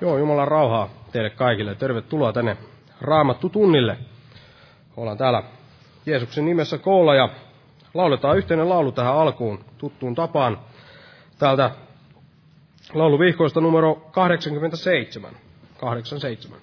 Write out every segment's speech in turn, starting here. Joo, Jumalan rauhaa teille kaikille. Tervetuloa tänne Raamattu-tunnille. Ollaan täällä Jeesuksen nimessä koolla ja lauletaan yhteinen laulu tähän alkuun tuttuun tapaan. Täältä lauluvihkoista numero 87. 87.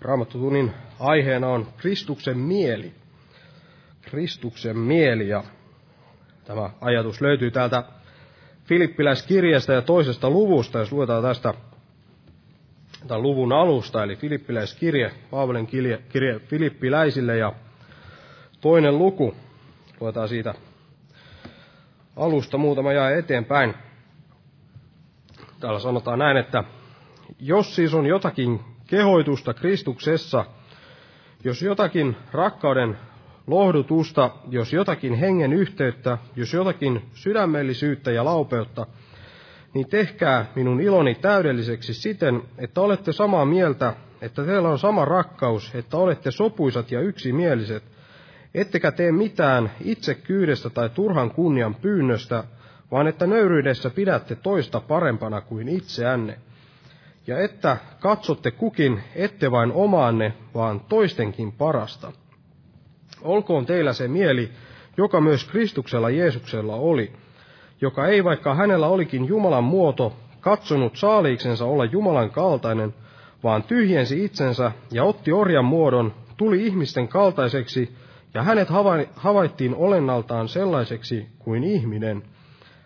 Raamattutunnin aiheena on Kristuksen mieli. Kristuksen mieli, ja tämä ajatus löytyy täältä Filippiläiskirjasta ja 2. luvusta, jos luetaan tästä tämän luvun alusta, eli Filippiläiskirje, Paavolin kirje Filippiläisille ja 2. luku. Luetaan siitä alusta muutama jae eteenpäin. Täällä sanotaan näin, että jos siis on jotakin kehoitusta Kristuksessa, jos jotakin rakkauden lohdutusta, jos jotakin hengen yhteyttä, jos jotakin sydämellisyyttä ja laupeutta, niin tehkää minun iloni täydelliseksi siten, että olette samaa mieltä, että teillä on sama rakkaus, että olette sopuisat ja yksimieliset, ettekä tee mitään itsekyydestä tai turhan kunnian pyynnöstä, vaan että nöyryydessä pidätte toista parempana kuin itseänne. Ja että katsotte kukin, ette vain omaanne, vaan toistenkin parasta. Olkoon teillä se mieli, joka myös Kristuksella Jeesuksella oli, joka ei, vaikka hänellä olikin Jumalan muoto, katsonut saaliiksensa olla Jumalan kaltainen, vaan tyhjensi itsensä ja otti orjan muodon, tuli ihmisten kaltaiseksi, ja hänet havaittiin olennaltaan sellaiseksi kuin ihminen.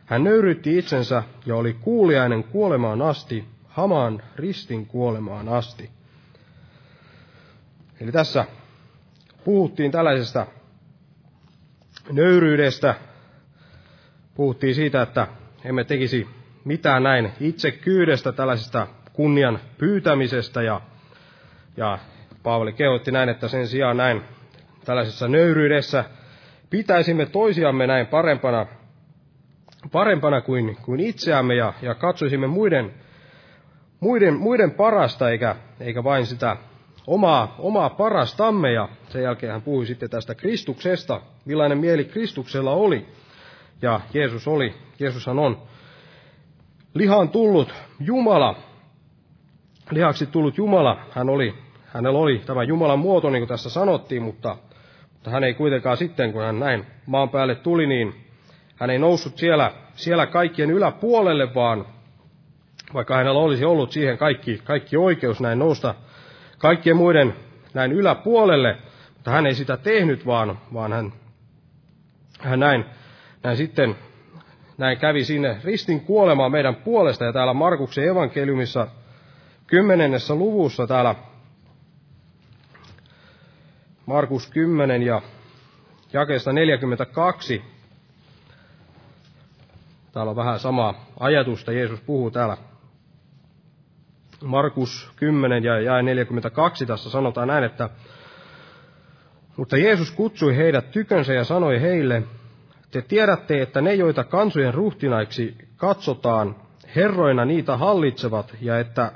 Hän nöyryytti itsensä ja oli kuuliainen kuolemaan asti, hamaan ristin kuolemaan asti. Eli tässä puhuttiin tällaisesta nöyryydestä, puhuttiin siitä, että emme tekisi mitään näin itsekyydestä, tällaisesta kunnian pyytämisestä, ja Paavali kehotti näin, että sen sijaan näin tällaisessa nöyryydessä pitäisimme toisiamme näin parempana kuin itseämme, ja katsoisimme muiden parasta, eikä vain sitä omaa parastamme. Ja sen jälkeen hän puhui sitten tästä Kristuksesta, millainen mieli Kristuksella oli. Ja Jeesushan on lihaan tullut Jumala, lihaksi tullut Jumala. Hänellä oli tämä Jumalan muoto, niin kuin tässä sanottiin, mutta hän ei kuitenkaan sitten, kun hän näin maan päälle tuli, niin hän ei noussut siellä kaikkien yläpuolelle, vaan vaikka hänellä olisi ollut siihen kaikki oikeus näin nousta kaikkien muiden näin yläpuolelle, mutta hän ei sitä tehnyt, vaan hän näin sitten näin kävi sinne ristin kuolemaan meidän puolesta. Ja täällä Markuksen evankeliumissa 10. luvussa täällä Markus 10 ja jakeesta 42. Täällä on vähän samaa ajatusta. Jeesus puhuu täällä. Markus 10 ja jae 42. Tässä sanotaan näin, että mutta Jeesus kutsui heidät tykönsä ja sanoi heille: te tiedätte, että ne, joita kansojen ruhtinaiksi katsotaan, herroina niitä hallitsevat, ja että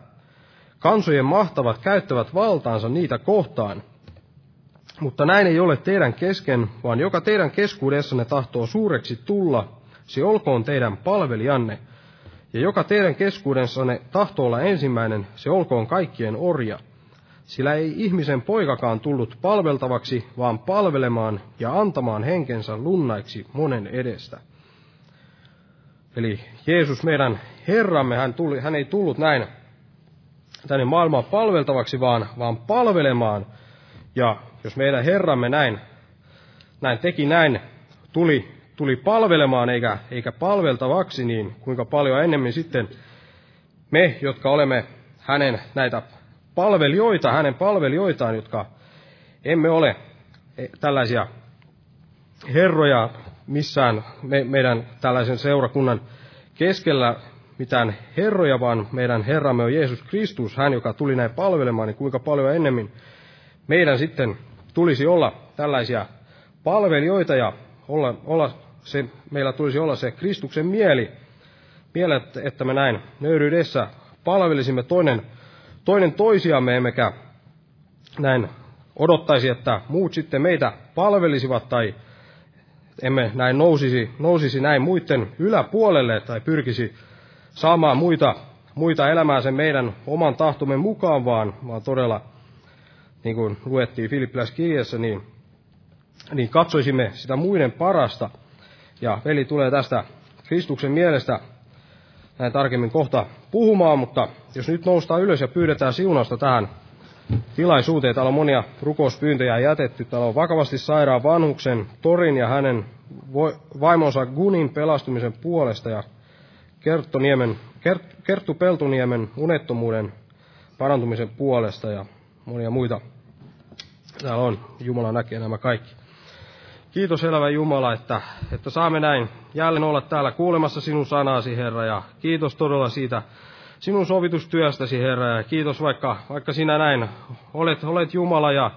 kansojen mahtavat käyttävät valtaansa niitä kohtaan. Mutta näin ei ole teidän kesken, vaan joka teidän keskuudessanne tahtoo suureksi tulla, se olkoon teidän palvelijanne. Ja joka teidän keskuudessanne tahtoo olla ensimmäinen, se olkoon kaikkien orja. Sillä ei ihmisen poikakaan tullut palveltavaksi, vaan palvelemaan ja antamaan henkensä lunnaiksi monen edestä. Eli Jeesus meidän Herramme, hän ei tullut näin tänne maailmaan palveltavaksi, vaan palvelemaan. Ja jos meidän Herramme näin teki, näin tuli palvelemaan eikä palveltavaksi, niin kuinka paljon ennemmin sitten me, jotka olemme hänen näitä palvelijoita, hänen palvelijoitaan, jotka emme ole tällaisia herroja missään meidän tällaisen seurakunnan keskellä mitään herroja, vaan meidän Herramme on Jeesus Kristus, hän joka tuli näin palvelemaan, niin kuinka paljon ennemmin meidän sitten tulisi olla tällaisia palvelijoita ja meillä tulisi olla se Kristuksen mieli, että me näin nöyryydessä palvelisimme toinen toisiamme, emmekä näin odottaisi, että muut sitten meitä palvelisivat, tai emme näin nousisi näin muiden yläpuolelle, tai pyrkisi saamaan muita elämää sen meidän oman tahtomme mukaan, vaan todella, niin kuin luettiin Filippiläiskirjassa, niin katsoisimme sitä muiden parasta. Ja veli tulee tästä Kristuksen mielestä näin tarkemmin kohta puhumaan, mutta jos nyt noustaan ylös ja pyydetään siunausta tähän tilaisuuteen. Täällä on monia rukouspyyntöjä jätetty. Täällä on vakavasti sairaan vanhuksen Torin ja hänen vaimonsa Gunin pelastumisen puolesta, ja Kerttu Peltoniemen unettomuuden parantumisen puolesta ja monia muita. Täällä on. Jumala näkee nämä kaikki. Kiitos elävä Jumala, että saamme näin jälleen olla täällä kuulemassa sinun sanasi, Herra. Ja kiitos todella siitä sinun sovitustyöstäsi, Herra. Ja kiitos, vaikka sinä näin olet Jumala ja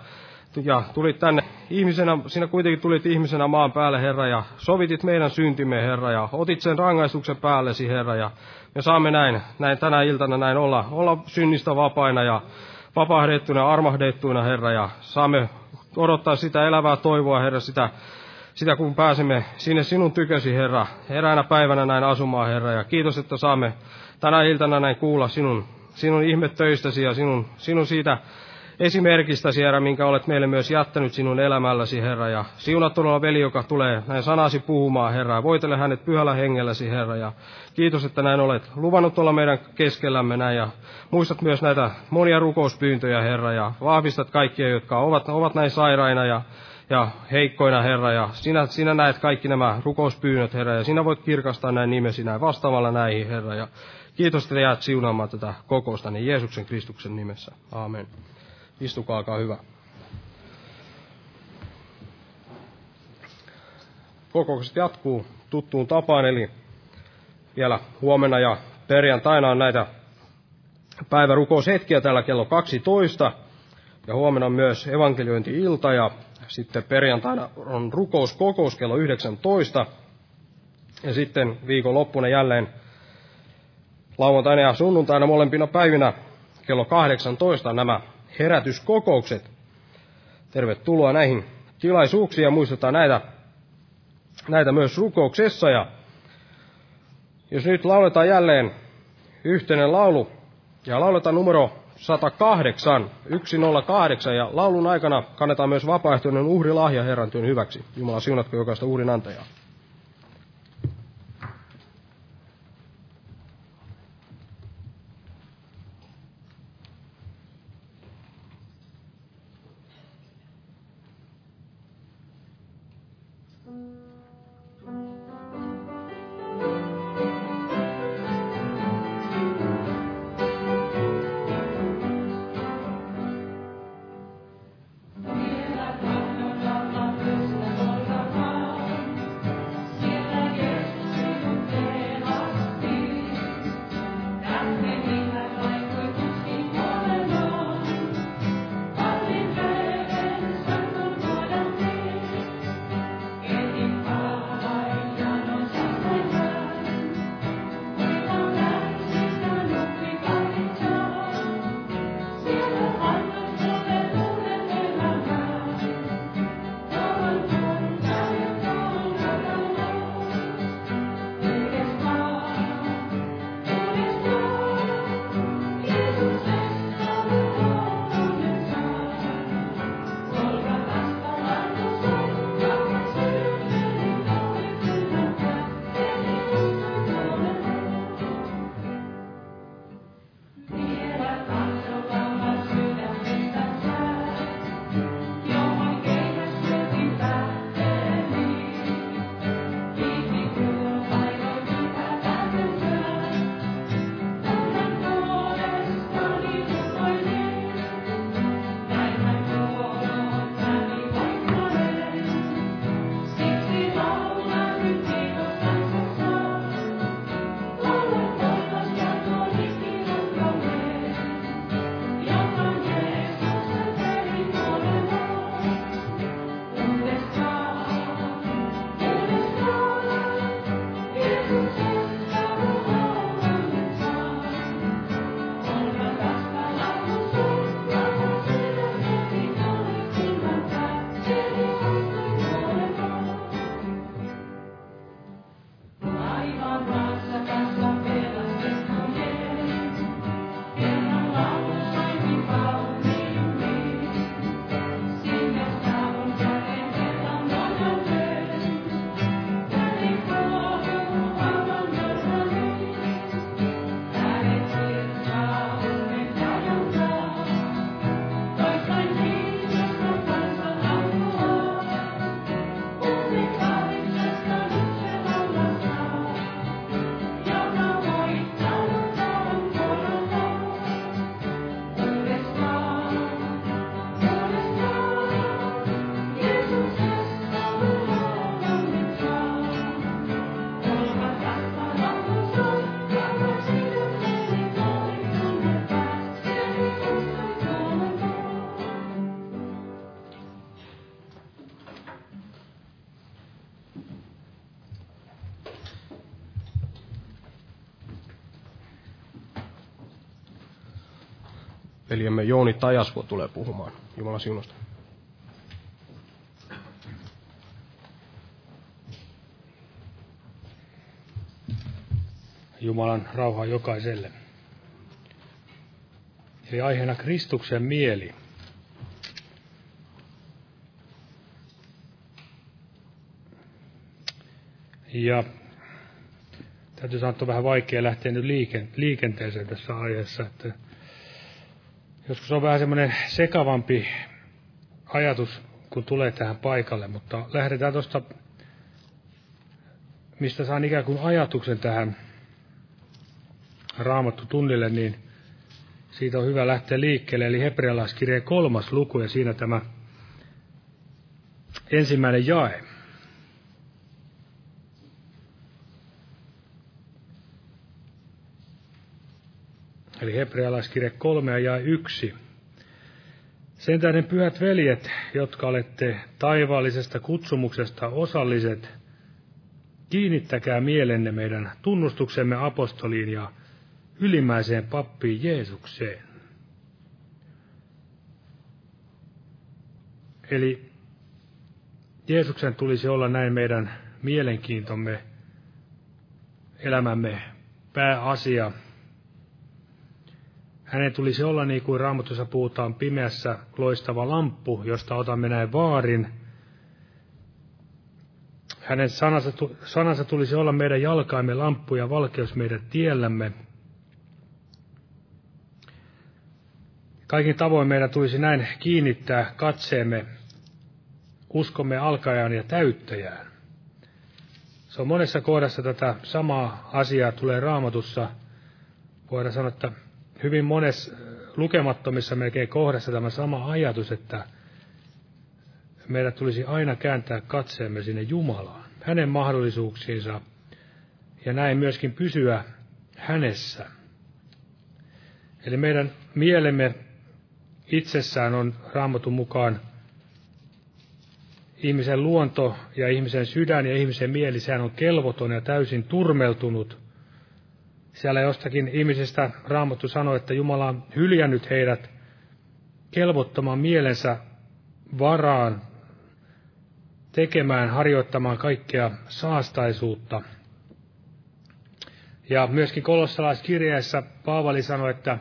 tulit tänne ihmisenä, sinä kuitenkin tulit ihmisenä maan päälle, Herra. Ja sovitit meidän syntimme, Herra. Ja otit sen rangaistuksen päällesi, Herra. Ja me saamme näin tänä iltana näin olla synnistä vapaina ja vapahdettuina ja armahdettuina, Herra, ja saamme odottaa sitä elävää toivoa, Herra, sitä kun pääsemme sinne sinun tykösi, Herra, eräänä päivänä näin asumaan, Herra, ja kiitos, että saamme tänä iltana näin kuulla sinun ihmetöistäsi ja sinun siitä esimerkistäsi, Herra, minkä olet meille myös jättänyt sinun elämälläsi, Herra. Ja siunattuna veli, joka tulee näin sanasi puhumaan, Herra. Voitele hänet pyhällä hengelläsi, Herra. Ja kiitos, että näin olet luvannut olla meidän keskellämme näin. Ja muistat myös näitä monia rukouspyyntöjä, Herra. Ja vahvistat kaikkia, jotka ovat näin sairaina ja heikkoina, Herra. Ja sinä näet kaikki nämä rukouspyynnöt, Herra. Ja sinä voit kirkastaa näin nimesi näin vastaamalla näihin, Herra. Ja kiitos, että jäät siunaamaan tätä kokousta niin Jeesuksen Kristuksen nimessä. Aamen. Istukaa, olkaa hyvä. Kokoukset jatkuu tuttuun tapaan, eli vielä huomenna ja perjantaina on näitä päivärukoushetkiä täällä kello 12. Ja huomenna on myös evankeliointi-ilta ja sitten perjantaina on rukouskokous kello 19. Ja sitten viikonloppuna jälleen lauantaina ja sunnuntaina molempina päivinä kello 18 nämä herätyskokoukset. Tervetuloa näihin tilaisuuksiin ja muistetaan näitä myös rukouksessa. Ja jos nyt lauletaan jälleen yhteinen laulu ja lauletaan numero 108 ja laulun aikana kannetaan myös vapaaehtoinen uhrilahja Herran työn hyväksi. Jumala siunatko jokaista uhrinantajaa. Veljemme Jouni Tajasko tulee puhumaan. Jumala siunosta. Jumalan rauhaa jokaiselle. Eli aiheena Kristuksen mieli. Ja täytyy sanoa, että on vähän vaikea lähteä nyt liikenteeseen tässä aiheessa. Että joskus on vähän semmoinen sekavampi ajatus, kun tulee tähän paikalle, mutta lähdetään tuosta, mistä saan ikään kuin ajatuksen tähän Raamattu tunnille, niin siitä on hyvä lähteä liikkeelle. Eli Heprealaiskirjeen 3. luku ja siinä tämä ensimmäinen jae. Eli Heprealaiskirje 3 ja 1. Sen tähden pyhät veljet, jotka olette taivaallisesta kutsumuksesta osalliset, kiinnittäkää mielenne meidän tunnustuksemme apostoliin ja ylimmäiseen pappiin Jeesukseen. Eli Jeesuksen tulisi olla näin meidän mielenkiintomme, elämämme pääasia. Hänen tulisi olla, niin kuin Raamatussa puhutaan, pimeässä loistava lamppu, josta otamme näin vaarin. Hänen sanansa tulisi olla meidän jalkaimme lamppu ja valkeus meidän tiellämme. Kaikin tavoin meidän tulisi näin kiinnittää katseemme uskomme alkajaan ja täyttäjään. Se on monessa kohdassa tätä samaa asiaa tulee Raamatussa. Voidaan sanoa, että hyvin monessa lukemattomissa melkein kohdassa tämä sama ajatus, että meidän tulisi aina kääntää katseemme sinne Jumalaan, hänen mahdollisuuksiinsa ja näin myöskin pysyä hänessä. Eli meidän mielemme itsessään on Raamatun mukaan ihmisen luonto ja ihmisen sydän ja ihmisen mieli, sehän on kelvoton ja täysin turmeltunut. Siellä jostakin ihmisestä Raamattu sanoi, että Jumala on hyljännyt heidät kelvottoman mielensä varaan, tekemään, harjoittamaan kaikkea saastaisuutta. Ja myöskin kolossalaiskirjeessä Paavali sanoi, että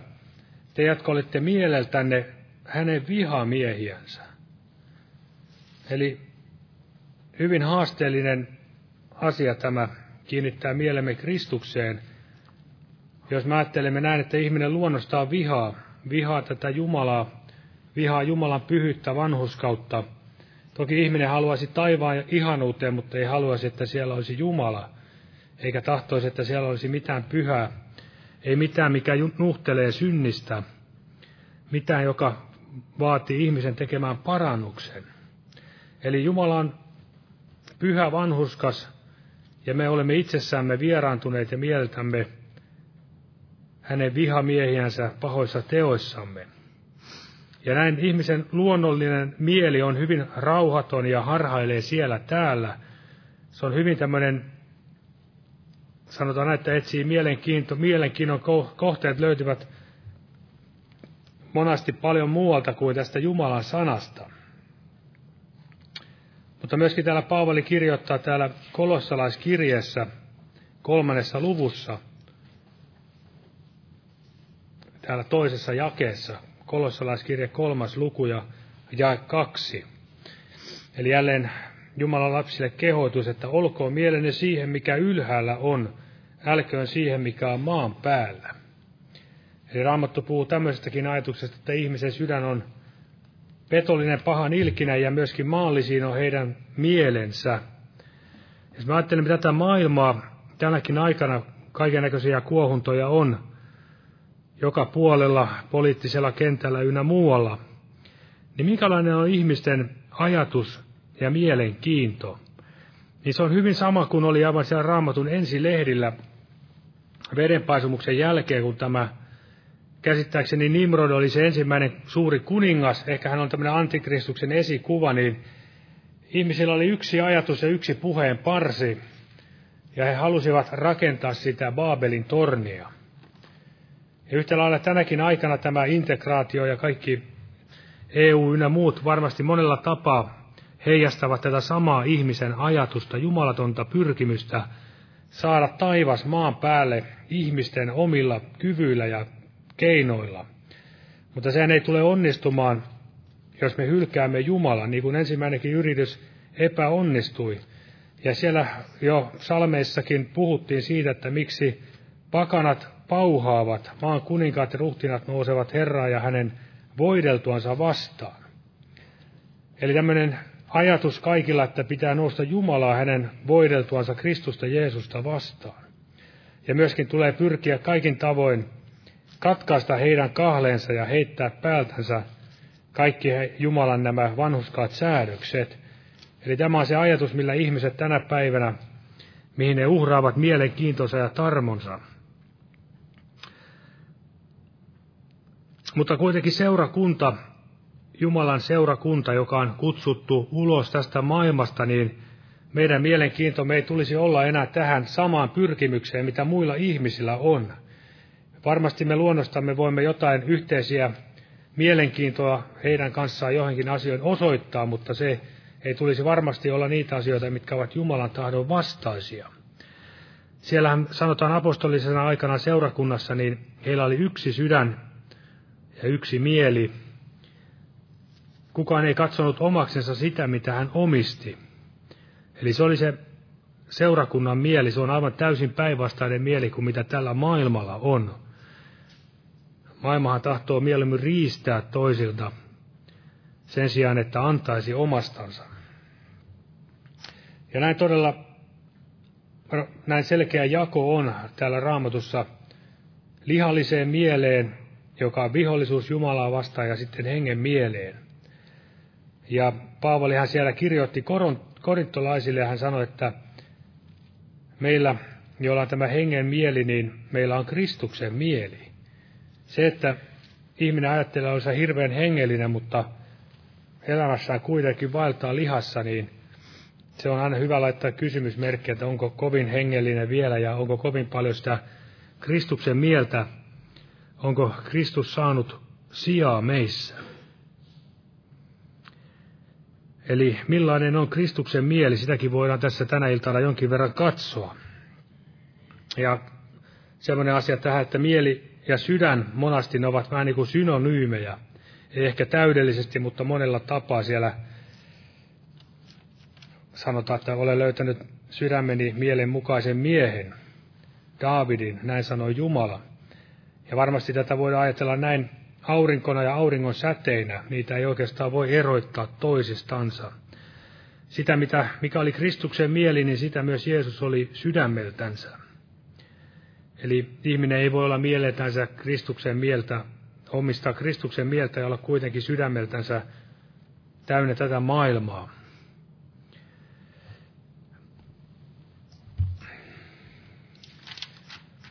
te, jotka olitte mieleltänne hänen vihamiehiänsä. Eli hyvin haasteellinen asia tämä kiinnittää mielemme Kristukseen. Jos me ajattelemme näin, että ihminen luonnostaan vihaa tätä Jumalaa, vihaa Jumalan pyhyyttä, vanhurskautta. Toki ihminen haluaisi taivaan ihanuuteen, mutta ei haluaisi, että siellä olisi Jumala, eikä tahtoisi, että siellä olisi mitään pyhää, ei mitään, mikä nuhtelee synnistä, mitään, joka vaatii ihmisen tekemään parannuksen. Eli Jumala on pyhä, vanhurskas, ja me olemme itsessämme vieraantuneet ja mieltämme hänen vihamiehiänsä pahoissa teoissamme. Ja näin ihmisen luonnollinen mieli on hyvin rauhaton ja harhailee siellä täällä. Se on hyvin tämmöinen, sanotaan näin, että etsii mielenkiinnon kohteet löytyvät monasti paljon muualta kuin tästä Jumalan sanasta. Mutta myöskin täällä Paavali kirjoittaa täällä kolossalaiskirjeessä 3. luvussa, täällä toisessa jakeessa, kolossalaiskirja 3. luku ja jae 2. Eli jälleen Jumalan lapsille kehoitus, että olkoon mielenne siihen, mikä ylhäällä on, älköön siihen, mikä on maan päällä. Eli Raamattu puhuu tämmöisestäkin ajatuksesta, että ihmisen sydän on petollinen, pahan ilkinen ja myöskin maallisiin on heidän mielensä. Jos me ajattelemme tätä maailmaa, tänäkin aikana kaikennäköisiä kuohuntoja on joka puolella, poliittisella kentällä ynnä muualla, niin minkälainen on ihmisten ajatus ja mielenkiinto? Niin se on hyvin sama kuin oli aivan siellä Raamatun ensilehdillä vedenpaisumuksen jälkeen, kun tämä käsittääkseni Nimrod oli se ensimmäinen suuri kuningas, ehkä hän on tämmöinen antikristuksen esikuva, niin ihmisillä oli yksi ajatus ja yksi puheen parsi, ja he halusivat rakentaa sitä Baabelin tornia. Ja yhtä lailla tänäkin aikana tämä integraatio ja kaikki EU ynnä muut varmasti monella tapaa heijastavat tätä samaa ihmisen ajatusta, jumalatonta pyrkimystä saada taivas maan päälle ihmisten omilla kyvyillä ja keinoilla. Mutta sehän ei tule onnistumaan, jos me hylkäämme Jumalan, niin kuin ensimmäinenkin yritys epäonnistui. Ja siellä jo salmeissakin puhuttiin siitä, että miksi pakanat pauhaavat, maan kuninkaat ja ruhtinat nousevat Herraa ja hänen voideltuansa vastaan. Eli tämmöinen ajatus kaikilla, että pitää nousta Jumalaa hänen voideltuansa Kristusta Jeesusta vastaan. Ja myöskin tulee pyrkiä kaikin tavoin katkaista heidän kahleensa ja heittää päältänsä kaikki Jumalan nämä vanhurskaat säädökset. Eli tämä on se ajatus, millä ihmiset tänä päivänä, mihin ne uhraavat mielenkiintonsa ja tarmonsa. Mutta kuitenkin seurakunta, Jumalan seurakunta, joka on kutsuttu ulos tästä maailmasta, niin meidän mielenkiintomme ei tulisi olla enää tähän samaan pyrkimykseen, mitä muilla ihmisillä on. Varmasti me luonnostamme voimme jotain yhteisiä mielenkiintoa heidän kanssaan johonkin asioihin osoittaa, mutta se ei tulisi varmasti olla niitä asioita, mitkä ovat Jumalan tahdon vastaisia. Siellähän sanotaan apostolisena aikana seurakunnassa, niin heillä oli yksi sydän ja yksi mieli. Kukaan ei katsonut omaksensa sitä, mitä hän omisti. Eli se oli se seurakunnan mieli, se on aivan täysin päinvastainen mieli kuin mitä tällä maailmalla on. Maailmahan tahtoo mieluummin riistää toisilta sen sijaan, että antaisi omastansa. Ja näin todella, näin selkeä jako on täällä Raamatussa lihalliseen mieleen, joka on vihollisuus Jumalaa vastaan, ja sitten hengen mieleen. Ja Paavolihan siellä kirjoitti korintolaisille, ja hän sanoi, että meillä, jolla on tämä hengen mieli, niin meillä on Kristuksen mieli. Se, että ihminen ajattelee olevansa hirveän hengellinen, mutta elämässään kuitenkin vaeltaa lihassa, niin se on aina hyvä laittaa kysymysmerkkiä, että onko kovin hengellinen vielä ja onko kovin paljon sitä Kristuksen mieltä, onko Kristus saanut sijaa meissä. Eli millainen on Kristuksen mieli, sitäkin voidaan tässä tänä iltana jonkin verran katsoa. Ja sellainen asia tähän, että mieli ja sydän monasti ne ovat vähän niin kuin synonyymejä. Ei ehkä täydellisesti, mutta monella tapaa siellä sanotaan, että olen löytänyt sydämeni mielenmukaisen miehen, Daavidin, näin sanoi Jumala. Ja varmasti tätä voidaan ajatella näin aurinkona ja auringon säteinä, niitä ei oikeastaan voi eroittaa toisistansa. Sitä, mikä oli Kristuksen mieli, niin sitä myös Jeesus oli sydämeltänsä. Eli ihminen ei voi olla mieletänsä Kristuksen mieltä, omistaa Kristuksen mieltä ja olla kuitenkin sydämeltänsä täynnä tätä maailmaa.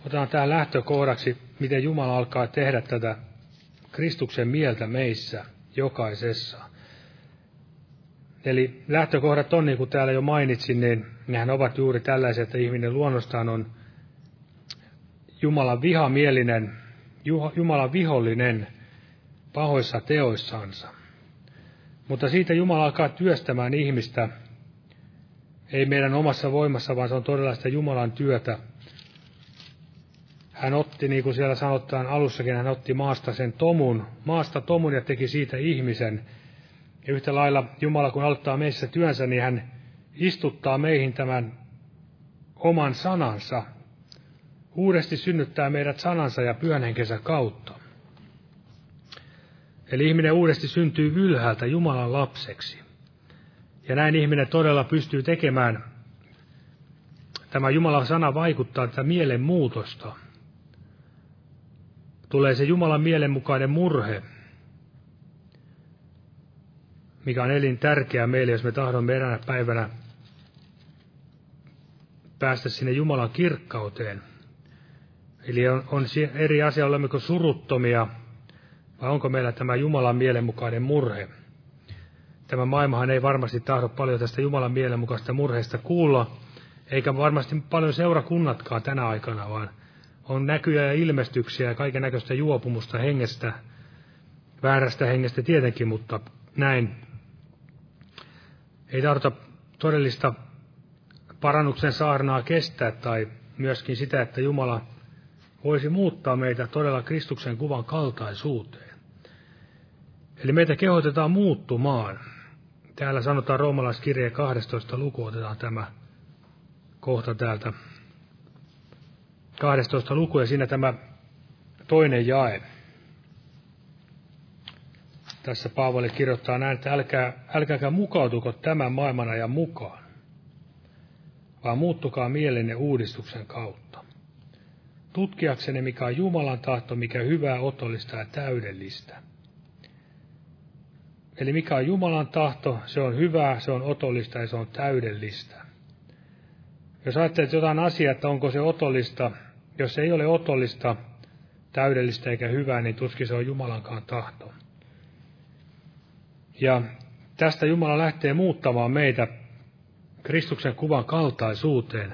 Otetaan tähän lähtökohdaksi, miten Jumala alkaa tehdä tätä Kristuksen mieltä meissä, jokaisessa. Eli lähtökohdat on, niin kuin täällä jo mainitsin, niin nehän ovat juuri tällaiset, että ihminen luonnostaan on Jumalan vihamielinen, Jumalan vihollinen pahoissa teoissansa. Mutta siitä Jumala alkaa työstämään ihmistä, ei meidän omassa voimassa, vaan se on todella sitä Jumalan työtä. Hän otti, niin kuin siellä sanotaan alussakin, hän otti maasta tomun ja teki siitä ihmisen. Ja yhtä lailla Jumala, kun aloittaa meissä työnsä, niin hän istuttaa meihin tämän oman sanansa. Uudesti synnyttää meidät sanansa ja Pyhän Henkensä kautta. Eli ihminen uudesti syntyy ylhäältä Jumalan lapseksi. Ja näin ihminen todella pystyy tekemään. Tämä Jumalan sana vaikuttaa tätä mielenmuutosta. Tulee se Jumalan mielenmukainen murhe, mikä on elintärkeää meille, jos me tahdomme eräänä päivänä päästä sinne Jumalan kirkkauteen. Eli on eri asia, olemmeko suruttomia, vai onko meillä tämä Jumalan mielenmukainen murhe. Tämä maailmahan ei varmasti tahdo paljon tästä Jumalan mielenmukaisesta murheesta kuulla, eikä varmasti paljon seurakunnatkaan tänä aikana, vaan on näkyjä ja ilmestyksiä ja kaiken näköistä juopumusta hengestä, väärästä hengestä tietenkin, mutta näin. Ei tarvita todellista parannuksen saarnaa kestää tai myöskin sitä, että Jumala voisi muuttaa meitä todella Kristuksen kuvan kaltaisuuteen. Eli meitä kehotetaan muuttumaan. Täällä sanotaan Roomalaiskirja 12. luku, otetaan tämä kohta täältä 12. luku ja siinä tämä toinen jae. Tässä Paavoli kirjoittaa näin, että älkääkä mukautuko tämän maailmanajan mukaan, vaan muuttukaa mielenne uudistuksen kautta. Tutkiaksenne, mikä on Jumalan tahto, mikä hyvää, otollista ja täydellistä. Eli mikä on Jumalan tahto, se on hyvää, se on otollista ja se on täydellistä. Jos ajattelet jotain asiaa, että onko se otollista, jos se ei ole otollista, täydellistä eikä hyvää, niin tuskin se on Jumalankaan tahto. Ja tästä Jumala lähtee muuttamaan meitä Kristuksen kuvan kaltaisuuteen.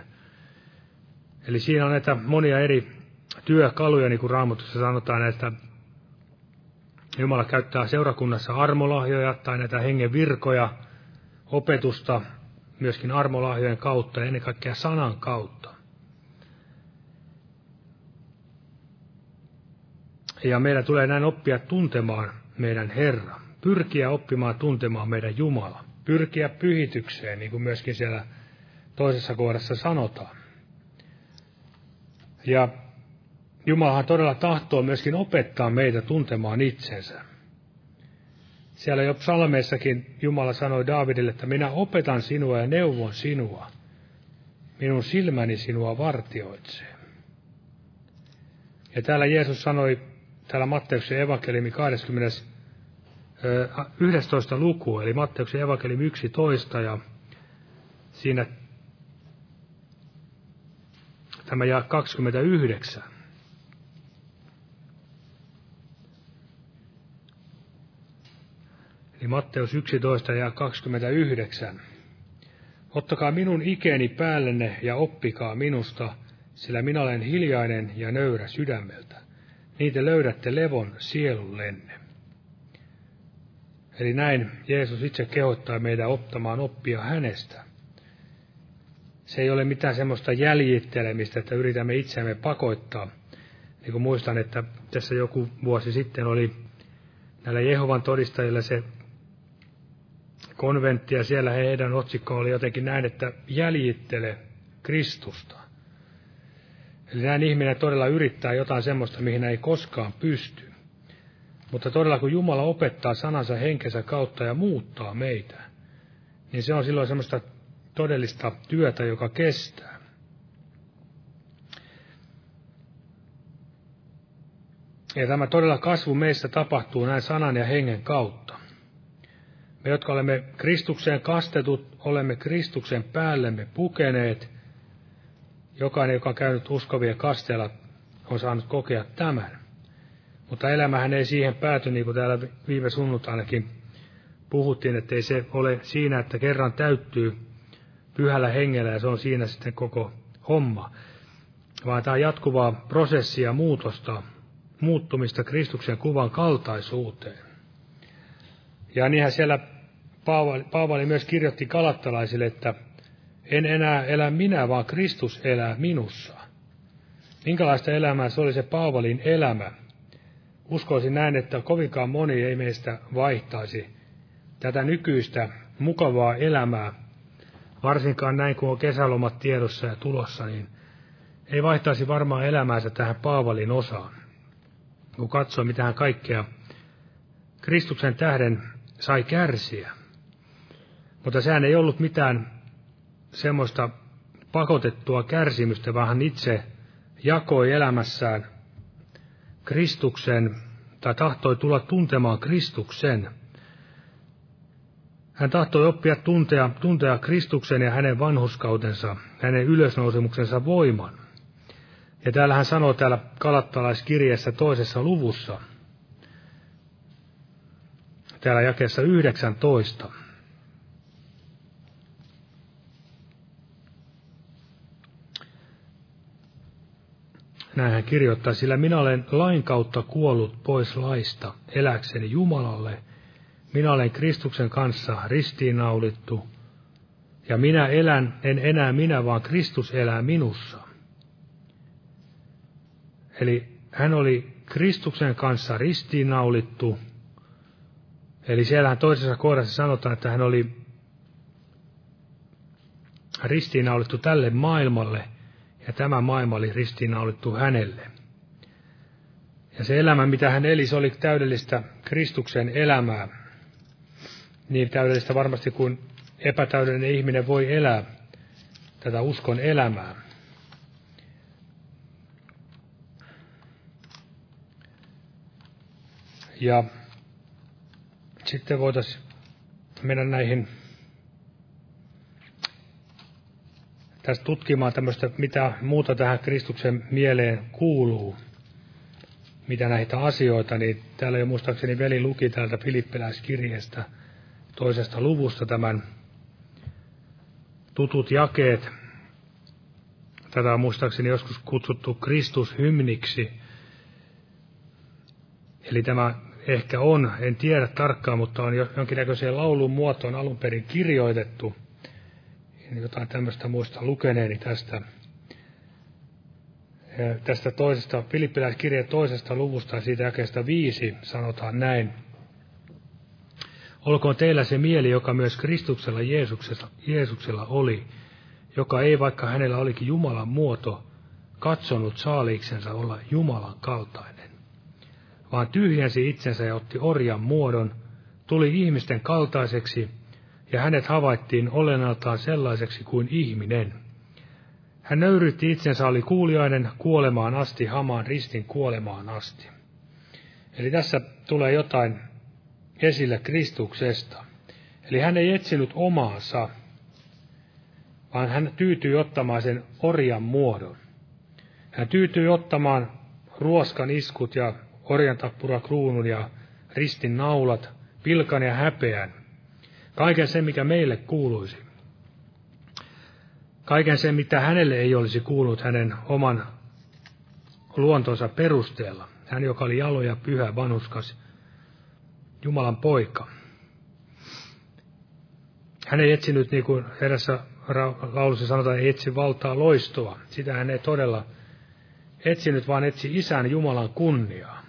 Eli siinä on näitä monia eri työkaluja, niin kuin Raamatussa sanotaan, että Jumala käyttää seurakunnassa armolahjoja tai näitä hengen virkoja, opetusta myöskin armolahjojen kautta ja ennen kaikkea sanan kautta. Ja meidän tulee näin oppia tuntemaan meidän Herra, pyrkiä oppimaan tuntemaan meidän Jumala, pyrkiä pyhitykseen, niin kuin myöskin siellä toisessa kohdassa sanotaan. Ja Jumalahan todella tahtoo myöskin opettaa meitä tuntemaan itsensä. Siellä jo psalmeissakin Jumala sanoi Daavidille, että minä opetan sinua ja neuvon sinua. Minun silmäni sinua vartioitsee. Ja täällä Jeesus sanoi, täällä Matteuksen evankeliumi 11. luku, eli Matteuksen evankeliumi 11, ja siinä tämä jae 29. Eli Matteus 11 ja 29. Ottakaa minun ikeni päällenne ja oppikaa minusta, sillä minä olen hiljainen ja nöyrä sydämeltä. Niin te löydätte levon sielullenne. Eli näin Jeesus itse kehottaa meidän ottamaan oppia hänestä. Se ei ole mitään semmoista jäljittelemistä, että yritämme itseämme pakoittaa. Niin kuin muistan, että tässä joku vuosi sitten oli näillä Jehovan todistajilla se konventti, ja siellä heidän otsikko oli jotenkin näin, että jäljittele Kristusta. Eli näin ihminen todella yrittää jotain semmoista, mihin ei koskaan pysty. Mutta todella kun Jumala opettaa sanansa henkensä kautta ja muuttaa meitä, niin se on silloin semmoista todellista työtä, joka kestää. Ja tämä todella kasvu meissä tapahtuu näin sanan ja hengen kautta. Me, jotka olemme Kristukseen kastetut, olemme Kristuksen päällemme pukeneet. Jokainen, joka on käynyt uskovien kasteella, on saanut kokea tämän. Mutta elämähän ei siihen pääty, niin kuin täällä viime sunnuntainakin puhuttiin, ettei se ole siinä, että kerran täyttyy pyhällä hengellä ja se on siinä sitten koko homma. Vaan tämä on jatkuvaa prosessia, muutosta, muuttumista Kristuksen kuvan kaltaisuuteen. Ja niinhän siellä Paavali myös kirjoitti galattalaisille, että en enää elä minä, vaan Kristus elää minussa. Minkälaista elämää se oli se Paavalin elämä? Uskoisin näin, että kovinkaan moni ei meistä vaihtaisi tätä nykyistä mukavaa elämää. Varsinkaan näin, kun on kesälomat tiedossa ja tulossa, niin ei vaihtaisi varmaan elämäänsä tähän Paavalin osaan. Kun katsoo, mitä hän kaikkea Kristuksen tähden sai kärsiä. Mutta sehän ei ollut mitään semmoista pakotettua kärsimystä, vaan hän itse jakoi elämässään Kristuksen, tai tahtoi tulla tuntemaan Kristuksen. Hän tahtoi oppia tuntea Kristuksen ja hänen vanhurskautensa, hänen ylösnousemuksensa voiman. Ja täällä hän sanoo täällä Galattalaiskirjeessä toisessa luvussa, täällä jakeessa 19. Näin hän kirjoittaa, sillä minä olen lain kautta kuollut pois laista, eläkseni Jumalalle. Minä olen Kristuksen kanssa ristiinnaulittu, ja minä elän, en enää minä, vaan Kristus elää minussa. Eli hän oli Kristuksen kanssa ristiinnaulittu. Eli siellähän toisessa kohdassa sanotaan, että hän oli ristiinnaulittu tälle maailmalle, ja tämä maailma oli ristiinnaulittu hänelle. Ja se elämä, mitä hän eli, se oli täydellistä Kristuksen elämää. Niin täydellistä varmasti kuin epätäydellinen ihminen voi elää tätä uskon elämää. Ja sitten voitaisiin mennä näihin tässä tutkimaan tämmöistä, mitä muuta tähän Kristuksen mieleen kuuluu, mitä näitä asioita, niin täällä jo muistaakseni veli luki täältä Filippiläiskirjeestä 2. luvusta tämän tutut jakeet. Tätä on muistaakseni joskus kutsuttu Kristus-hymniksi. Eli tämä ehkä on, en tiedä tarkkaan, mutta on jonkinnäköiseen laulun muotoon alun perin kirjoitettu. Jotain tämmöistä muista lukeneeni tästä toisesta, Filippiläiskirjan 2. luvusta ja siitä jakeesta 5 sanotaan näin. Olkoon teillä se mieli, joka myös Kristuksella Jeesuksella oli, joka ei, vaikka hänellä olikin Jumalan muoto, katsonut saaliiksensa olla Jumalan kaltainen, vaan tyhjensi itsensä ja otti orjan muodon, tuli ihmisten kaltaiseksi, ja hänet havaittiin olennaltaan sellaiseksi kuin ihminen. Hän nöyryytti itsensä, oli kuuliainen kuolemaan asti, hamaan ristin kuolemaan asti. Eli tässä tulee jotain esille Kristuksesta. Eli hän ei etsinyt omaansa, vaan hän tyytyi ottamaan sen orjan muodon. Hän tyytyi ottamaan ruoskan iskut ja orjan tappurakruunun ja ristin naulat, pilkan ja häpeän. Kaiken sen, mikä meille kuuluisi. Kaiken sen, mitä hänelle ei olisi kuulunut hänen oman luontonsa perusteella. Hän, joka oli jalo ja pyhä, vanhurskas, Jumalan poika. Hän ei etsinyt, niin kuin erässä laulussa sanotaan, ei etsi valtaa loistoa. Sitä hän ei todella etsinyt, vaan etsi isän Jumalan kunniaa.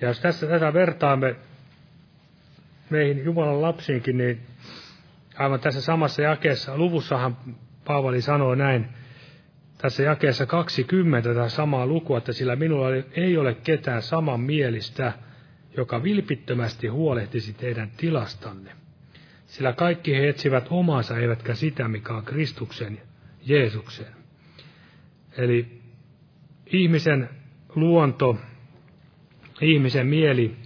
Ja jos tätä vertaamme meihin Jumalan lapsiinkin, niin aivan tässä samassa jakeessa, luvussahan Paavoli sanoo näin, tässä jakeessa 20, tätä samaa lukua, että sillä minulla ei ole ketään samanmielistä, joka vilpittömästi huolehtisi teidän tilastanne. Sillä kaikki he etsivät omaansa, eivätkä sitä, mikä on Kristuksen, Jeesuksen. Eli ihmisen luonto, ihmisen mieli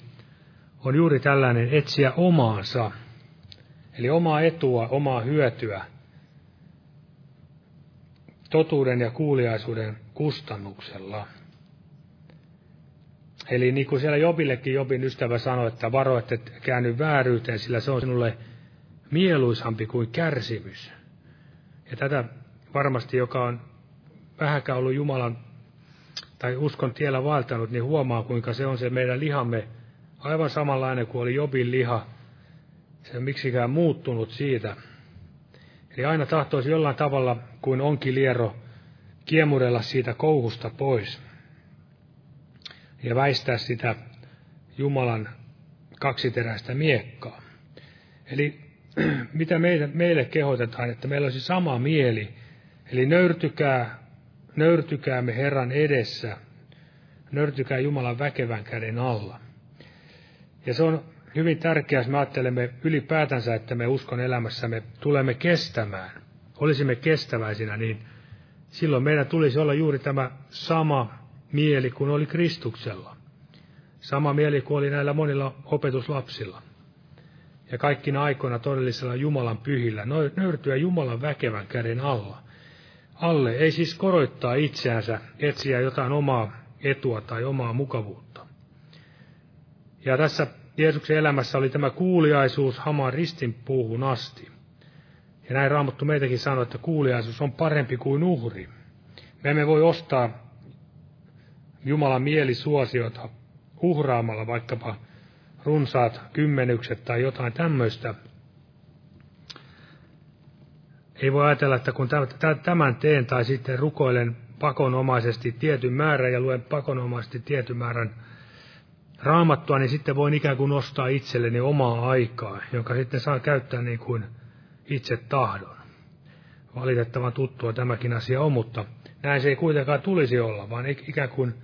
on juuri tällainen etsiä omaansa, eli omaa etua, omaa hyötyä, totuuden ja kuuliaisuuden kustannuksella. Eli niin kuin siellä Jobillekin Jobin ystävä sanoi, että varo, että käänny vääryyteen, sillä se on sinulle mieluisampi kuin kärsimys. Ja tätä varmasti, joka on vähänkään ollut Jumalan tai uskon tiellä vaeltanut, niin huomaa, kuinka se on se meidän lihamme aivan samanlainen kuin oli Jobin liha. Se on miksikään muuttunut siitä. Eli aina tahtoisi jollain tavalla, kuin onkin liero, kiemurella siitä koukusta pois. Ja väistää sitä Jumalan kaksiteräistä miekkaa. Eli mitä meille kehotetaan, että meillä olisi sama mieli. Eli nöyrtykäämme Herran edessä. Nöyrtykää Jumalan väkevän käden alla. Ja se on hyvin tärkeää, jos me ajattelemme ylipäätänsä, että me uskon elämässämme tulemme kestämään. Olisimme kestäväisinä, niin silloin meidän tulisi olla juuri tämä sama mieli kuin oli Kristuksella. Sama mieli kuin oli näillä monilla opetuslapsilla. Ja kaikkina aikoina todellisella Jumalan pyhillä. Nöyrtyä Jumalan väkevän käden alle. Ei siis koroittaa itseänsä, etsiä jotain omaa etua tai omaa mukavuutta. Ja tässä Jeesuksen elämässä oli tämä kuuliaisuus hamaan ristin puuhun asti. Ja näin Raamattu meitäkin sanoi, että kuuliaisuus on parempi kuin uhri. Me emme voi ostaa Jumalan mielisuosiota uhraamalla vaikkapa runsaat kymmenykset tai jotain tämmöistä. Ei voi ajatella, että kun tämän teen tai sitten rukoilen pakonomaisesti tietyn määrän ja luen pakonomaisesti tietyn määrän Raamattua, niin sitten voin ikään kuin nostaa itselleni omaa aikaa, jonka sitten saan käyttää niin kuin itse tahdon. Valitettavan tuttua tämäkin asia on, mutta näin se ei kuitenkaan tulisi olla, vaan ikään kuin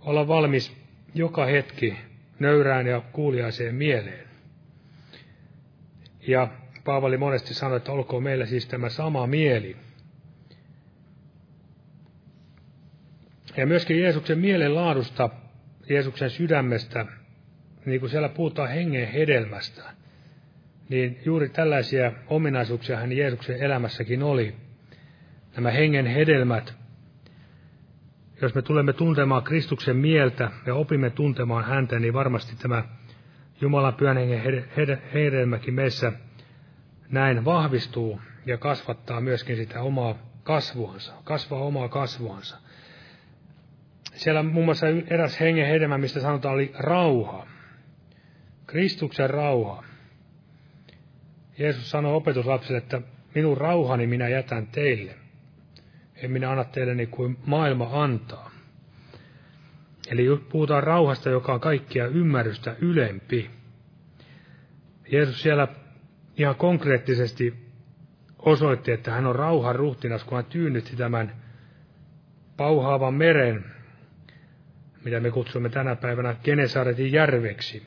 olla valmis joka hetki nöyrään ja kuuliaiseen mieleen. Ja Paavali monesti sanoi, että olkoon meillä siis tämä sama mieli. Ja myöskin Jeesuksen mielenlaadusta, Jeesuksen sydämestä, niin kuin siellä puhutaan hengen hedelmästä, niin juuri tällaisia ominaisuuksia hän Jeesuksen elämässäkin oli. Nämä hengen hedelmät, jos me tulemme tuntemaan Kristuksen mieltä ja opimme tuntemaan häntä, niin varmasti tämä Jumalan pyhän hengen hedelmäkin meissä näin vahvistuu ja kasvattaa myöskin sitä omaa kasvuansa, kasvaa omaa kasvuansa. Siellä muun muassa eräs hengen hedelmä, mistä sanotaan, oli rauha. Kristuksen rauha. Jeesus sanoi opetuslapsille, että minun rauhani minä jätän teille. En minä anna teille niin kuin maailma antaa. Eli puhutaan rauhasta, joka on kaikkia ymmärrystä ylempi. Jeesus siellä ihan konkreettisesti osoitti, että hän on rauhan ruhtinas, kun hän tyynnytti tämän pauhaavan meren, mitä me kutsumme tänä päivänä Genesaretin järveksi.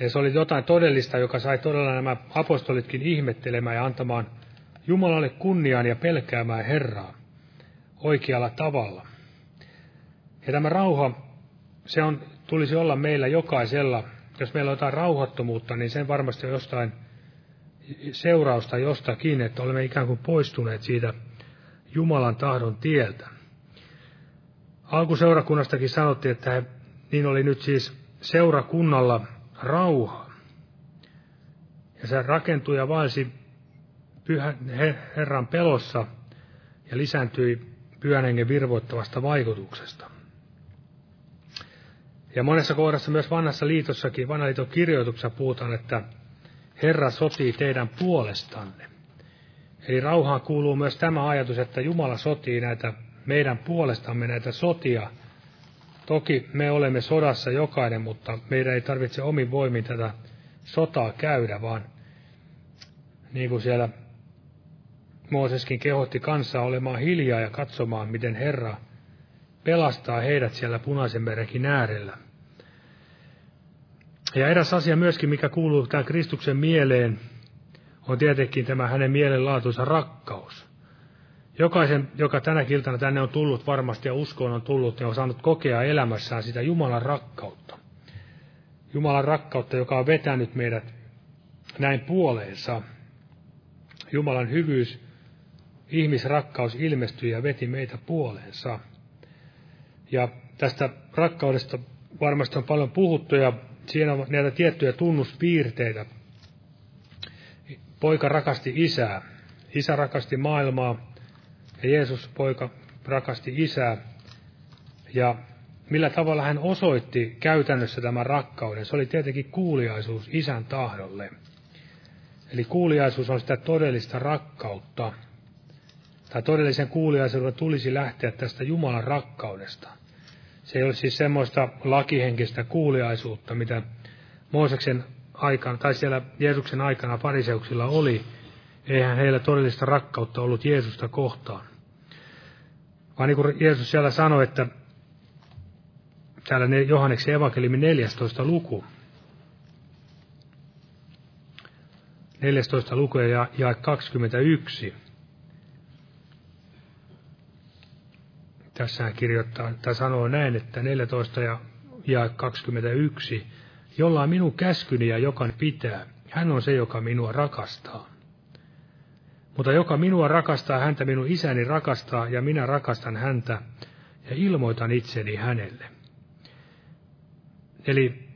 Ja se oli jotain todellista, joka sai todella nämä apostolitkin ihmettelemään ja antamaan Jumalalle kunniaan ja pelkäämään Herraa oikealla tavalla. Ja tämä rauha, se on, tulisi olla meillä jokaisella. Jos meillä on jotain rauhattomuutta, niin sen varmasti on jostain seurausta jostakin, että olemme ikään kuin poistuneet siitä Jumalan tahdon tieltä. Alkuseurakunnastakin sanottiin, että niin oli nyt siis seurakunnalla rauha. Ja se rakentui ja vaelsi Herran pelossa ja lisääntyi Pyhän Hengen virvoittavasta vaikutuksesta. Ja monessa kohdassa myös vanhan liiton kirjoituksessa puhutaan, että Herra sotii teidän puolestanne. Eli rauhaan kuuluu myös tämä ajatus, että Jumala sotii näitä meidän puolestamme näitä sotia. Toki me olemme sodassa jokainen, mutta meidän ei tarvitse omin voimin tätä sotaa käydä, vaan niin kuin siellä Mooseskin kehotti kansaa olemaan hiljaa ja katsomaan, miten Herra pelastaa heidät siellä Punaisen merenkin äärellä. Ja eräs asia myöskin, mikä kuuluu tämän Kristuksen mieleen, on tietenkin tämä hänen mielenlaatuisa rakkaus. Jokaisen, joka tänä iltana tänne on tullut varmasti ja uskoon on tullut, niin on saanut kokea elämässään sitä Jumalan rakkautta. Jumalan rakkautta, joka on vetänyt meidät näin puoleensa. Jumalan hyvyys, ihmisrakkaus ilmestyi ja veti meitä puoleensa. Ja tästä rakkaudesta varmasti on paljon puhuttu ja siinä on näitä tiettyjä tunnuspiirteitä. Poika rakasti isää, isä rakasti maailmaa ja Jeesus poika rakasti isää. Ja millä tavalla hän osoitti käytännössä tämän rakkauden? Se oli tietenkin kuuliaisuus isän tahdolle. Eli kuuliaisuus on sitä todellista rakkautta. Tai todellisen kuuliaisuuden tulisi lähteä tästä Jumalan rakkaudesta. Se ei ole siis semmoista lakihenkistä kuuliaisuutta, mitä Mooseksen aikana, tai siellä Jeesuksen aikana fariseuksilla oli. Eihän heillä todellista rakkautta ollut Jeesusta kohtaan. Vaan niin kuin Jeesus siellä sanoi, että täällä Johanneksen evankeliumi 14. luku ja jae 21. Tässä hän kirjoittaa, tai sanoo näin, että 14 ja jae 21. Jolla on minun käskyni ja joka pitää, hän on se, joka minua rakastaa. Mutta joka minua rakastaa, häntä minun isäni rakastaa, ja minä rakastan häntä, ja ilmoitan itseni hänelle. Eli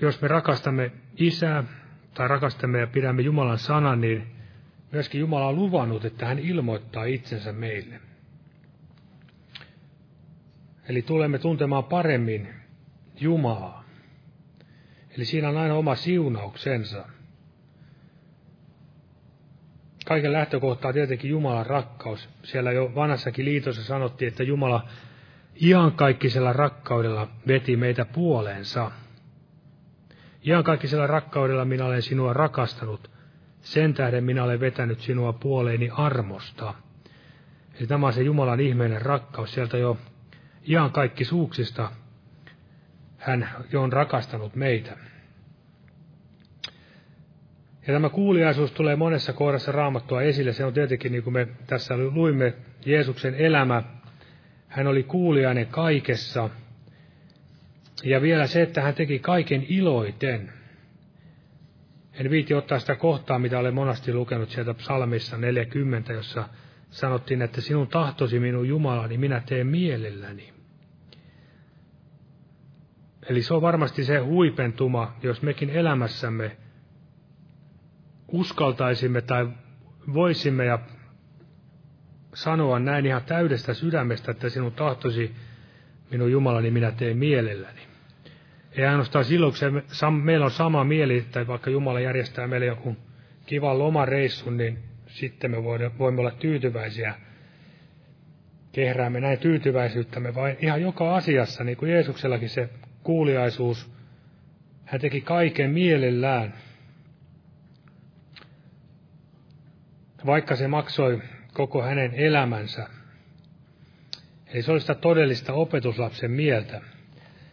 jos me rakastamme isää, tai rakastamme ja pidämme Jumalan sanan, niin myöskin Jumala on luvannut, että hän ilmoittaa itsensä meille. Eli tulemme tuntemaan paremmin Jumalaa. Eli siinä on aina oma siunauksensa. Kaiken lähtökohtaa tietenkin Jumalan rakkaus. Siellä jo vanhassakin liitossa sanottiin, että Jumala iankaikkisella rakkaudella veti meitä puoleensa. Iankaikkisella rakkaudella minä olen sinua rakastanut, sen tähden minä olen vetänyt sinua puoleeni armosta. Eli tämä on se Jumalan ihmeinen rakkaus, sieltä jo ihan kaikki suuksista hän jo on rakastanut meitä. Ja tämä kuuliaisuus tulee monessa kohdassa Raamattua esille. Se on tietenkin, niin kuin me tässä luimme, Jeesuksen elämä. Hän oli kuuliainen kaikessa. Ja vielä se, että hän teki kaiken iloiten. En viiti ottaa sitä kohtaa, mitä olen monasti lukenut sieltä psalmissa 40, jossa sanottiin, että sinun tahtosi minun Jumalani, minä teen mielelläni. Eli se on varmasti se huipentuma, jos mekin elämässämme uskaltaisimme tai voisimme ja sanoa näin ihan täydestä sydämestä, että sinun tahtosi minun Jumalani, minä teen mielelläni. Ei ainoastaan silloin, kun meillä on sama mieli, että vaikka Jumala järjestää meille jonkun kivan lomareissun, niin sitten me voimme olla tyytyväisiä. Kehräämme näin tyytyväisyyttämme vain ihan joka asiassa, niin kuin Jeesuksellakin se kuuliaisuus. Hän teki kaiken mielellään. Vaikka se maksoi koko hänen elämänsä. Eli se oli sitä todellista opetuslapsen mieltä.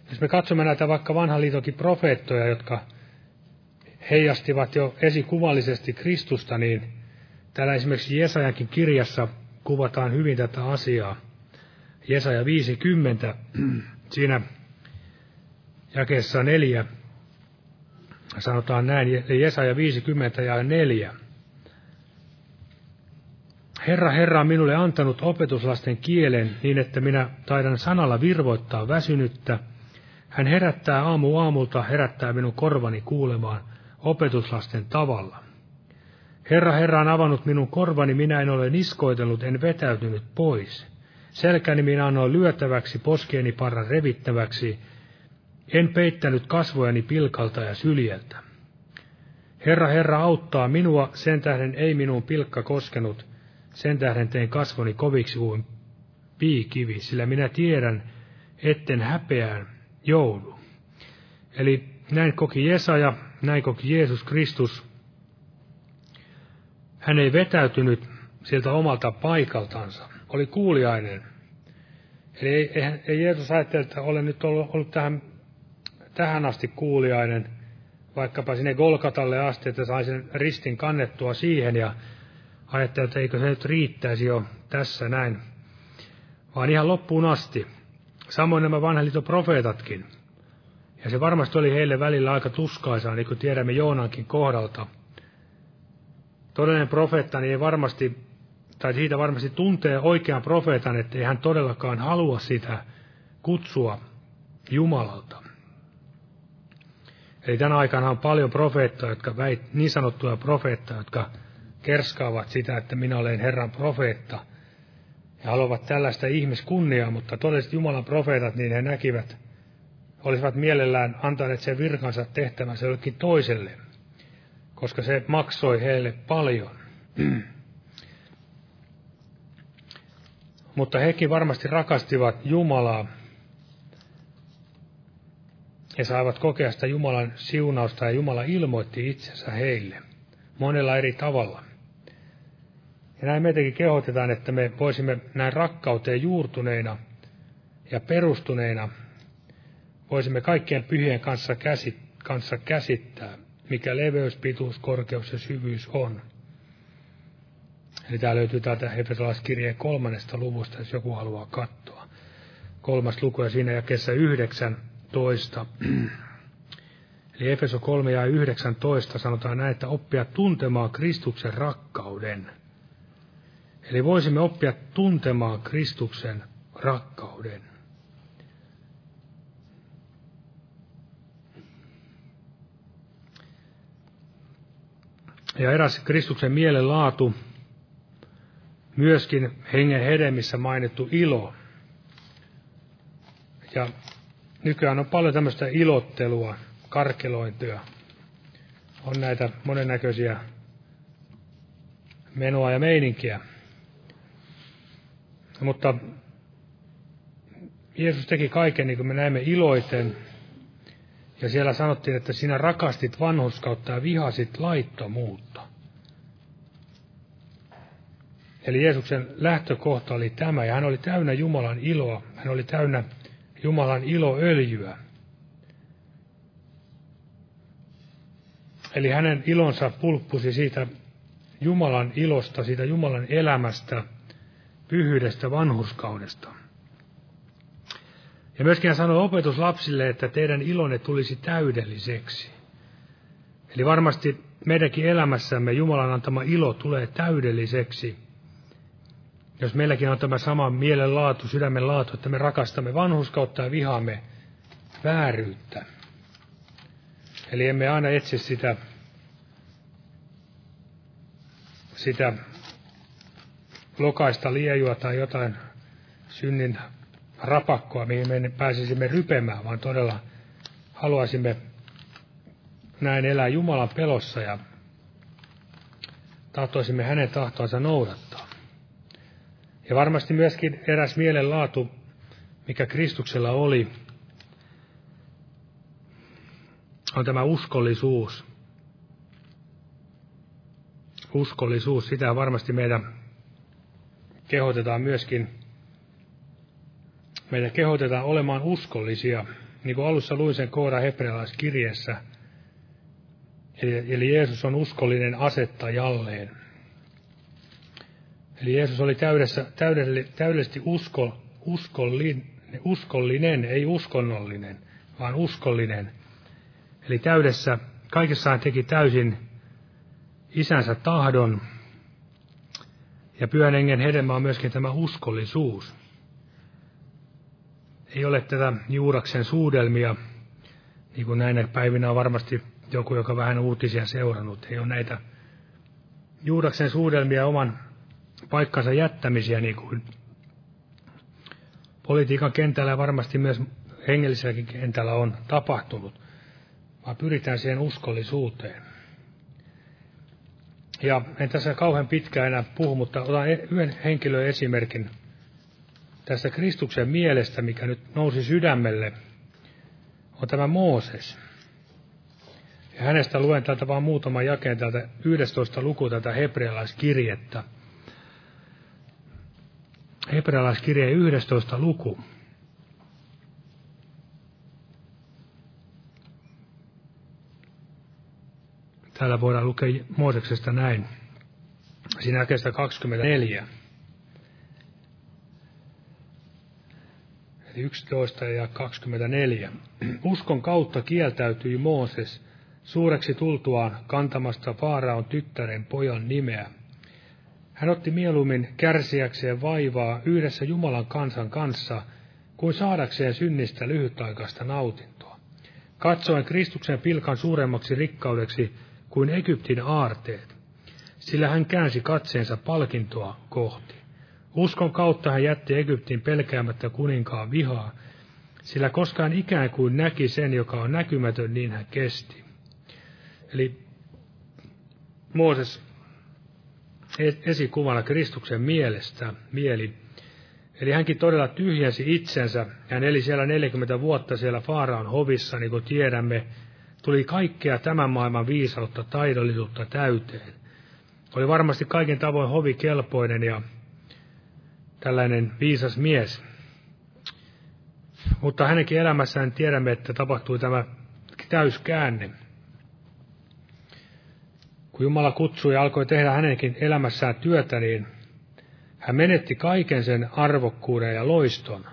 Jos me katsomme näitä vaikka vanhan liitonkin profeettoja, jotka heijastivat jo esikuvallisesti Kristusta, niin täällä esimerkiksi Jesajankin kirjassa kuvataan hyvin tätä asiaa. Jesaja 50, siinä jakeessa 4, sanotaan näin, Jesaja 50 ja 4. Herra, Herra on minulle antanut opetuslasten kielen niin, että minä taidan sanalla virvoittaa väsynyttä. Hän herättää aamulta, herättää minun korvani kuulemaan opetuslasten tavalla. Herra, Herra on avannut minun korvani, minä en ole niskoitellut, en vetäytynyt pois. Selkäni minä annoin lyötäväksi, poskeeni parran revittäväksi. En peittänyt kasvojani pilkalta ja syljeltä. Herra, Herra auttaa minua, sen tähden ei minun pilkka koskenut. Sen tähden tein kasvoni koviksi kuin piikivi, sillä minä tiedän, etten häpeään joudu. Eli näin koki Jesaja, näin koki Jeesus Kristus. Hän ei vetäytynyt sieltä omalta paikaltansa, oli kuuliainen. Eli ei Jeesus ajattele, että olen nyt ollut tähän asti kuuliainen, vaikkapa sinne Golgatalle asti, että sain sen ristin kannettua siihen ja ajattelin, että eikö se nyt riittäisi jo tässä näin, vaan ihan loppuun asti. Samoin nämä vanhan liiton profeetatkin. Ja se varmasti oli heille välillä aika tuskaisaa, niin kuin tiedämme Joonankin kohdalta. Todellinen profeetta niin ei varmasti, tai siitä varmasti tuntee oikean profeetan, ettei hän todellakaan halua sitä kutsua Jumalalta. Eli tänä aikana on paljon profeettoja, jotka niin sanottuja profeettoja, jotka kerskaavat sitä, että minä olen Herran profeetta ja haluavat tällaista ihmiskunniaa, mutta todelliset Jumalan profeetat, niin he näkivät, olisivat mielellään antaneet sen virkansa tehtävänsä jollekin toiselle, koska se maksoi heille paljon. Mutta hekin varmasti rakastivat Jumalaa ja saivat kokea sitä Jumalan siunausta ja Jumala ilmoitti itsensä heille monella eri tavalla. Ja näin meitäkin kehotetaan, että me voisimme näin rakkauteen juurtuneina ja perustuneina, voisimme kaikkien pyhien kanssa käsittää, mikä leveys, pituus, korkeus ja syvyys on. Eli tämä löytyy täältä Efesolaiskirjeen 3. luvusta, jos joku haluaa katsoa. 3. luku ja siinä jakeessa 19. Eli Efeso 3 ja 19 sanotaan näin, että oppia tuntemaan Kristuksen rakkauden. Eli voisimme oppia tuntemaan Kristuksen rakkauden. Ja eräs Kristuksen mielenlaatu, myöskin hengen hedelmissä mainittu ilo. Ja nykyään on paljon tämmöistä ilottelua, karkelointia. On näitä monennäköisiä menoa ja meininkiä. Mutta Jeesus teki kaiken, niin kuin me näemme, iloiten. Ja siellä sanottiin, että sinä rakastit vanhurskautta ja vihasit laittomuutta. Eli Jeesuksen lähtökohta oli tämä, ja hän oli täynnä Jumalan iloa, hän oli täynnä Jumalan iloöljyä. Eli hänen ilonsa pulppusi siitä Jumalan ilosta, siitä Jumalan elämästä, pyhyydestä, vanhurskaudesta. Ja myöskin hän sanoi opetuslapsille, että teidän ilonne tulisi täydelliseksi. Eli varmasti meidänkin elämässämme Jumalan antama ilo tulee täydelliseksi. Jos meilläkin on tämä sama mielenlaatu, sydämenlaatu, että me rakastamme vanhurskautta ja vihaamme vääryyttä. Eli emme aina etsi sitä lokaista liejua tai jotain synnin rapakkoa, mihin me pääsisimme rypemään, vaan todella haluaisimme näin elää Jumalan pelossa ja tahtoisimme hänen tahtoansa noudattaa. Ja varmasti myöskin eräs mielenlaatu, mikä Kristuksella oli, on tämä uskollisuus. Uskollisuus, sitä varmasti meitä kehotetaan olemaan uskollisia. Niin kuin alussa luin sen kohdan Heprealaiskirjassa, eli Jeesus on uskollinen asettajalleen. Eli Jeesus oli täydellisesti uskollinen, ei uskonnollinen, vaan uskollinen. Eli täydessä, kaikessa hän teki täysin isänsä tahdon, ja Pyhän Hengen hedelmä on myöskin tämä uskollisuus. Ei ole tätä Juuraksen suudelmia, niin kuin näinä päivinä on varmasti joku, joka vähän uutisia seurannut. Ei ole näitä Juuraksen suudelmia, oman paikkansa jättämisiä, niin kuin politiikan kentällä varmasti myös hengelliselläkin kentällä on tapahtunut, vaan pyritään siihen uskollisuuteen. Ja en tässä kauhean pitkään enää puhu, mutta otan yhden henkilön esimerkin tästä Kristuksen mielestä, mikä nyt nousi sydämelle, on tämä Mooses. Ja hänestä luen täältä vaan muutaman jakeen täältä 11. lukua tätä Heprealaiskirjettä. Heprealaiskirja 11. luku. Täällä voidaan lukea Mooseksesta näin, siinä jakeesta 24. Eli 11 ja 24. Uskon kautta kieltäytyi Mooses suureksi tultuaan kantamasta Faaraon tyttären pojan nimeä. Hän otti mieluummin kärsiäkseen vaivaa yhdessä Jumalan kansan kanssa, kuin saadakseen synnistä lyhytaikaista nautintoa. Katsoen Kristuksen pilkan suuremmaksi rikkaudeksi kuin Egyptin aarteet, sillä hän käänsi katseensa palkintoa kohti. Uskon kautta hän jätti Egyptin pelkäämättä kuninkaan vihaa, sillä koska hän ikään kuin näki sen, joka on näkymätön, niin hän kesti. Eli Mooses esikuvana Kristuksen mieli. Eli hänkin todella tyhjensi itsensä. Hän eli siellä 40 vuotta siellä Faaraon hovissa, niin kuin tiedämme. Tuli kaikkea tämän maailman viisautta, taidollisuutta täyteen. Oli varmasti kaiken tavoin hovikelpoinen ja tällainen viisas mies. Mutta hänenkin elämässään tiedämme, että tapahtui tämä täyskäänne. Kun Jumala kutsui ja alkoi tehdä hänenkin elämässään työtä, niin hän menetti kaiken sen arvokkuuden ja loiston,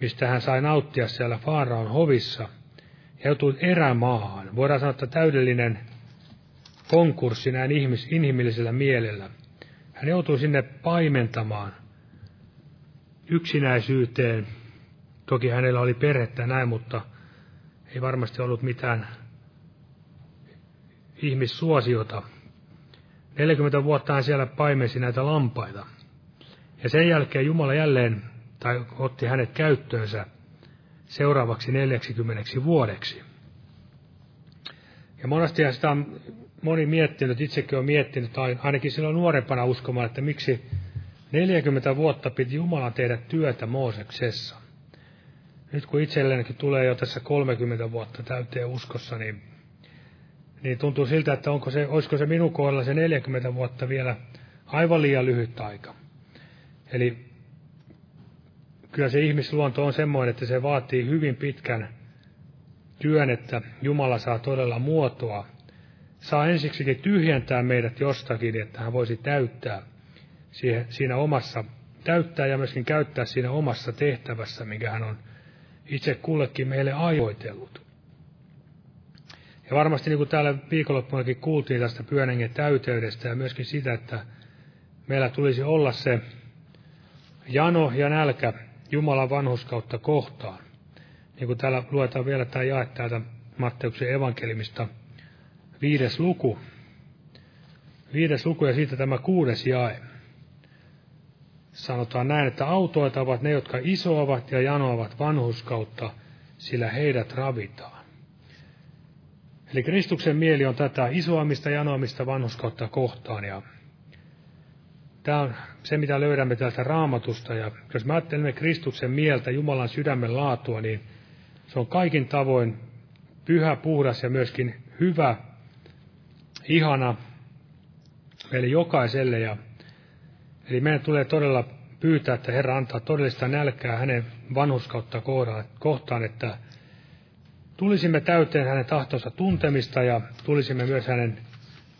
mistä hän sai nauttia siellä Faaraon hovissa. Ja joutui erämaahan. Voidaan sanoa, että täydellinen konkurssi näin inhimillisellä mielellä. Hän joutui sinne paimentamaan yksinäisyyteen. Toki hänellä oli perhettä näin, mutta ei varmasti ollut mitään ihmissuosiota. 40 vuotta hän siellä paimensi näitä lampaita. Ja sen jälkeen Jumala otti hänet käyttöönsä seuraavaksi 40 vuodeksi. Ja monesti sitä on moni miettinyt, itsekin on miettinyt, tai ainakin silloin nuorempana uskomaan, että miksi 40 vuotta piti Jumala tehdä työtä Mooseksessa. Nyt kun itsellenkin tulee jo tässä 30 vuotta täyteen uskossa, niin tuntuu siltä, että olisiko se minun kohdalla se 40 vuotta vielä Aivan liian lyhyt aika. Eli kyllä se ihmisluonto on semmoinen, että se vaatii hyvin pitkän työn, että Jumala saa todella muotoa. Saa ensiksikin tyhjentää meidät jostakin, että hän voisi täyttää ja myöskin käyttää siinä omassa tehtävässä, minkä hän on itse kullekin meille aivoitellut. Ja varmasti niin kuin täällä viikonloppunakin kuultiin tästä pyönengen täyteydestä ja myöskin sitä, että meillä tulisi olla se jano ja nälkä Jumalan vanhurskautta kohtaan. Niin kuin täällä luetaan vielä tämä jae täältä Matteuksen evankeliumista 5. luku. 5. luku ja siitä tämä 6. jae. Sanotaan näin, että autoita ovat ne, jotka isoavat ja janoavat vanhurskautta, sillä heidät ravitaan. Eli Kristuksen mieli on tätä isoamista, janoamista vanhurskautta kohtaan. Ja tämä on se, mitä löydämme täältä Raamatusta. Ja jos me ajattelemme Kristuksen mieltä, Jumalan sydämen laatua, niin se on kaikin tavoin pyhä, puhdas ja myöskin hyvä, ihana meille jokaiselle. Eli meidän tulee todella pyytää, että Herra antaa todellista nälkää hänen vanhurskautta kohtaan, että tulisimme täyteen hänen tahtonsa tuntemista ja tulisimme myös hänen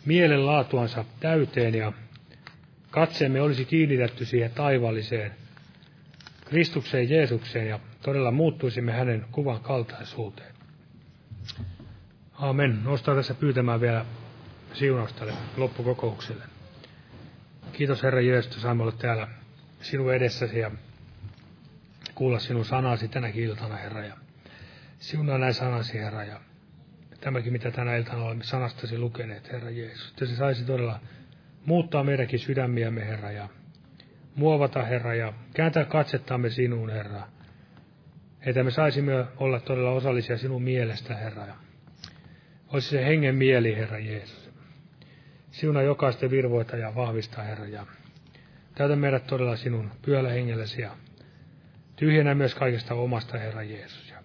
mielenlaatuansa täyteen ja katseemme olisi kiinnitetty siihen taivaalliseen Kristukseen, Jeesukseen ja todella muuttuisimme hänen kuvan kaltaisuuteen. Aamen. Nostaa tässä pyytämään vielä siunausta tälle loppukokoukselle. Kiitos Herra Jeesus, että saimme olla täällä sinun edessäsi ja kuulla sinun sanasi tänäkin iltana, Herra. Ja siunaa näin sanasi, Herra, ja tämäkin, mitä tänä iltana olemme sanastasi lukeneet, Herra Jeesus. Että se saisi todella muuttaa meidänkin sydämiämme, Herra, ja muovata, Herra, ja kääntää katsettamme sinuun, Herra. Että me saisimme olla todella osallisia sinun mielestä, Herra. Ja olisi se hengen mieli, Herra Jeesus. Siunaa jokaista virvoita ja vahvista, Herra, ja täytä meidät todella sinun pyhällä hengellesi ja tyhjennä myös kaikesta omasta, Herra Jeesus. Ja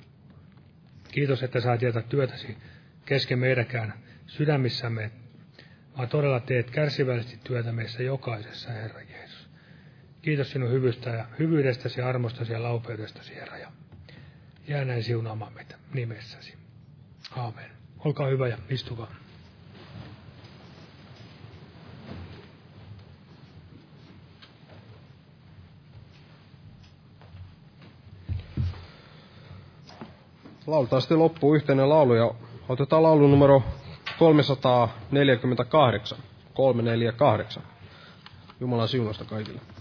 kiitos, että saat jätä työtäsi kesken meidänkään sydämissämme, vaan todella teet kärsivällisesti työtä meissä jokaisessa, Herra Jeesus. Kiitos sinun hyvyydestäsi, armostasi ja laupeudestasi, Herra, ja jää näin siunaamaan meitä nimessäsi. Aamen. Olkaa hyvä ja istukaa. Lauletaan sitten loppuun yhteinen laulu ja otetaan laulu numero 348. 348. Jumalan siunasta kaikille.